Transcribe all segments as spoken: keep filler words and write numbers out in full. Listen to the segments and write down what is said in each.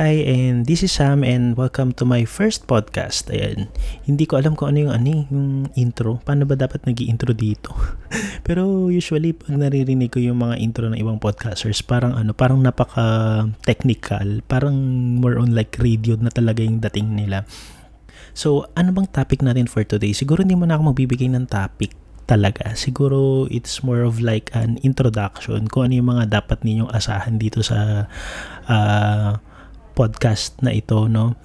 Hi, and this is Sam, and welcome to my first podcast. Ayan, hindi ko alam kung ano yung, ano, yung intro. Paano ba dapat nag-i-intro dito? Pero usually, pag naririnig ko yung mga intro ng ibang podcasters, parang ano, parang napaka-technical. Parang more on like radio na talaga yung dating nila. So, ano bang topic natin for today? Siguro hindi mo na ako magbibigay ng topic talaga. Siguro it's more of like an introduction kung ano yung mga dapat ninyong asahan dito sa uh, podcast na ito, no?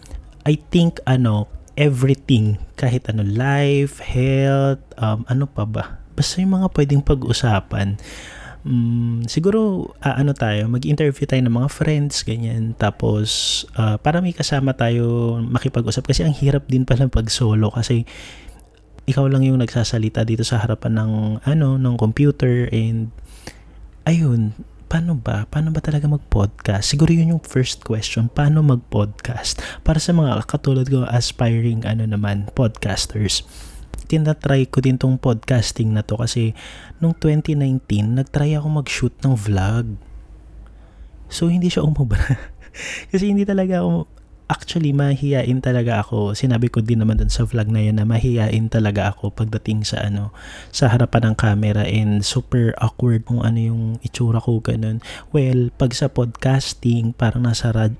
I think, ano, everything, kahit ano, life, health, um, ano pa ba? Basta yung mga pwedeng pag-usapan. Um, siguro, uh, ano tayo, mag-interview tayo ng mga friends, ganyan. Tapos, uh, para may kasama tayo makipag-usap. Kasi ang hirap din palang pag-solo kasi ikaw lang yung nagsasalita dito sa harapan ng ano ng computer, and ayun, paano ba paano ba talaga mag-podcast? Siguro yun yung first question, paano mag-podcast para sa mga katulad ko, aspiring ano naman podcasters. Tinatry ko din tong podcasting na to kasi nung twenty nineteen nagtry ako mag-shoot ng vlog, so hindi siya umubra kasi hindi talaga ako. Actually, mahihiyain talaga ako. Sinabi ko din naman dun sa vlog na yun na mahihiyain talaga ako pagdating sa ano, sa harapan ng camera, and super awkward kung ano yung itsura ko, ganun. Well, pag sa podcasting, parang nasa rad-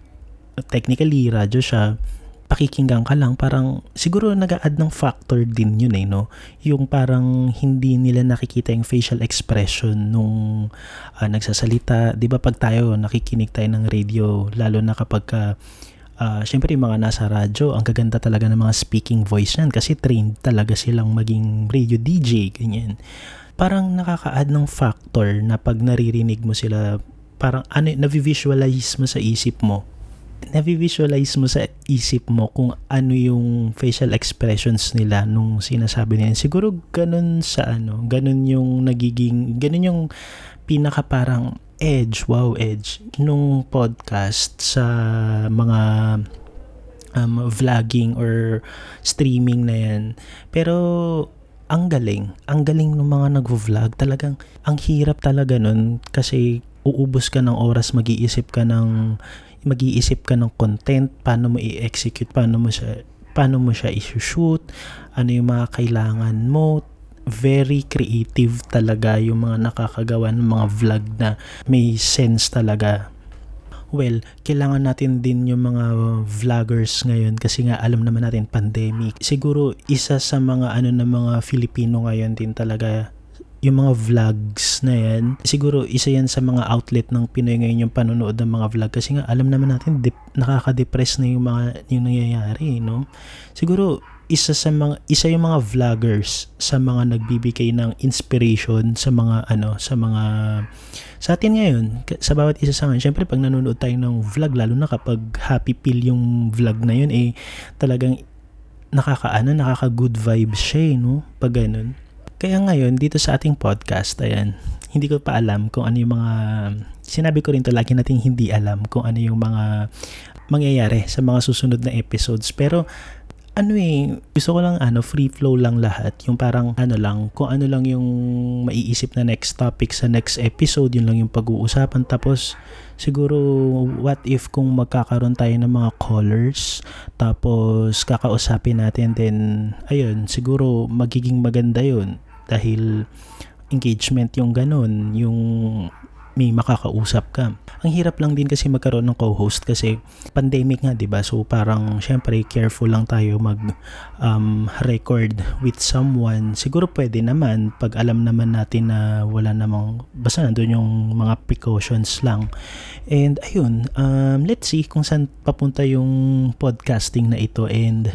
technically radyo siya, pakikinggan ka lang, parang siguro nag-a-add ng factor din yun eh, no? Yung parang hindi nila nakikita yung facial expression nung uh, nagsasalita. Diba pag tayo, nakikinig tayo ng radio, lalo na kapag uh, Uh, siyempre yung mga nasa radyo, ang gaganda talaga ng mga speaking voice yan kasi trained talaga silang maging radio D J, ganyan. Parang nakaka-add ng factor na pag naririnig mo sila, parang ano, navivisualize mo sa isip mo. Navivisualize mo sa isip mo kung ano yung facial expressions nila nung sinasabi nila. Siguro ganun sa ano, ganun yung nagiging, ganun yung pinaka parang edge, wow edge, nung podcast sa mga um, vlogging or streaming na yan. Pero ang galing, ang galing ng mga nagvo-vlog. Talagang ang hirap talaga nun kasi uubos ka ng oras, mag-iisip ka ng, mag-iisip ka ng content, paano mo i-execute, paano mo siya, paano mo siya i-shoot, ano yung mga kailangan mo. Very creative talaga yung mga nakakagawa ng mga vlog na may sense talaga. Well, kailangan natin din yung mga vloggers ngayon kasi nga alam naman natin, pandemic. Siguro isa sa mga ano na mga Filipino ngayon din talaga yung mga vlogs na yan. Siguro isa yan sa mga outlet ng Pinoy ngayon yung panonood ng mga vlog kasi nga alam naman natin, dep- nakaka-depress na yung mga yung nangyayari, no? Siguro isa sa mga isa yung mga vloggers sa mga nagbibigay ng inspiration sa mga ano sa mga sa atin ngayon, sa bawat isa sa atin. Syempre pag nanonood tayo ng vlog, lalo na kapag happy pill yung vlog na yun, eh talagang nakakaano, nakaka good vibes siya, eh, no? Pag ganun. Kaya ngayon dito sa ating podcast, ayan, hindi ko pa alam kung ano yung mga, sinabi ko rin to, lagi nating hindi alam kung ano yung mga mangyayari sa mga susunod na episodes, pero ano eh, gusto ko lang ano, free flow lang lahat. Yung parang ano lang, kung ano lang yung maiisip na next topic sa next episode, yun lang yung pag-uusapan. Tapos siguro what if kung magkakaroon tayo ng mga callers, tapos kakausapin natin, then ayun, siguro magiging maganda yun. Dahil engagement yung ganun, yung may makakausap ka. Ang hirap lang din kasi magkaroon ng co-host kasi pandemic nga, diba? So parang syempre careful lang tayo mag um, record with someone. Siguro pwede naman pag alam naman natin na wala namang, basta nandun yung mga precautions lang. And ayun, um, let's see kung saan papunta yung podcasting na ito, and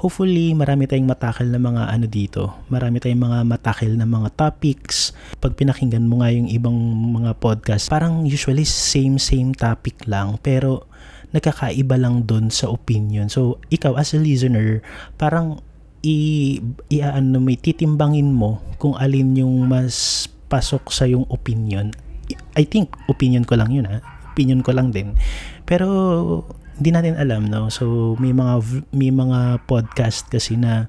hopefully, marami tayong matakil na mga ano dito. Marami tayong mga matakil na mga topics. Pag pinakinggan mo nga yung ibang mga podcast, parang usually same-same topic lang, pero nagkakaiba lang dun sa opinion. So, ikaw as a listener, parang i- i-ano, may titimbangin mo kung alin yung mas pasok sa yung opinion. I think, opinion ko lang yun ha. Opinion ko lang din. Pero hindi natin alam, no? So may mga may mga podcast kasi na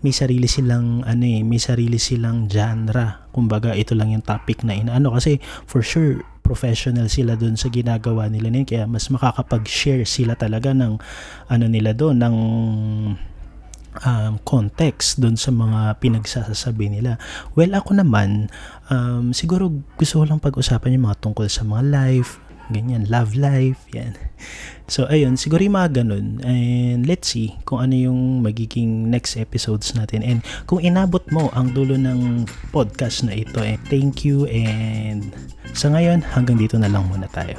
may sarili silang ano eh, may sarili silang genre. Kumbaga ito lang yung topic na inaano, kasi for sure professional sila doon sa ginagawa nila nila kaya mas makakapag-share sila talaga ng ano nila doon, ng um, context doon sa mga pinagsasabi nila. Well, ako naman um, siguro gusto ko lang pag-usapan yung mga tungkol sa mga life, ganyan, love life, yan. So, ayun, siguro yung mga ganun. And let's see kung ano yung magiging next episodes natin. And kung inabot mo ang dulo ng podcast na ito, eh, thank you. And sa ngayon, hanggang dito na lang muna tayo.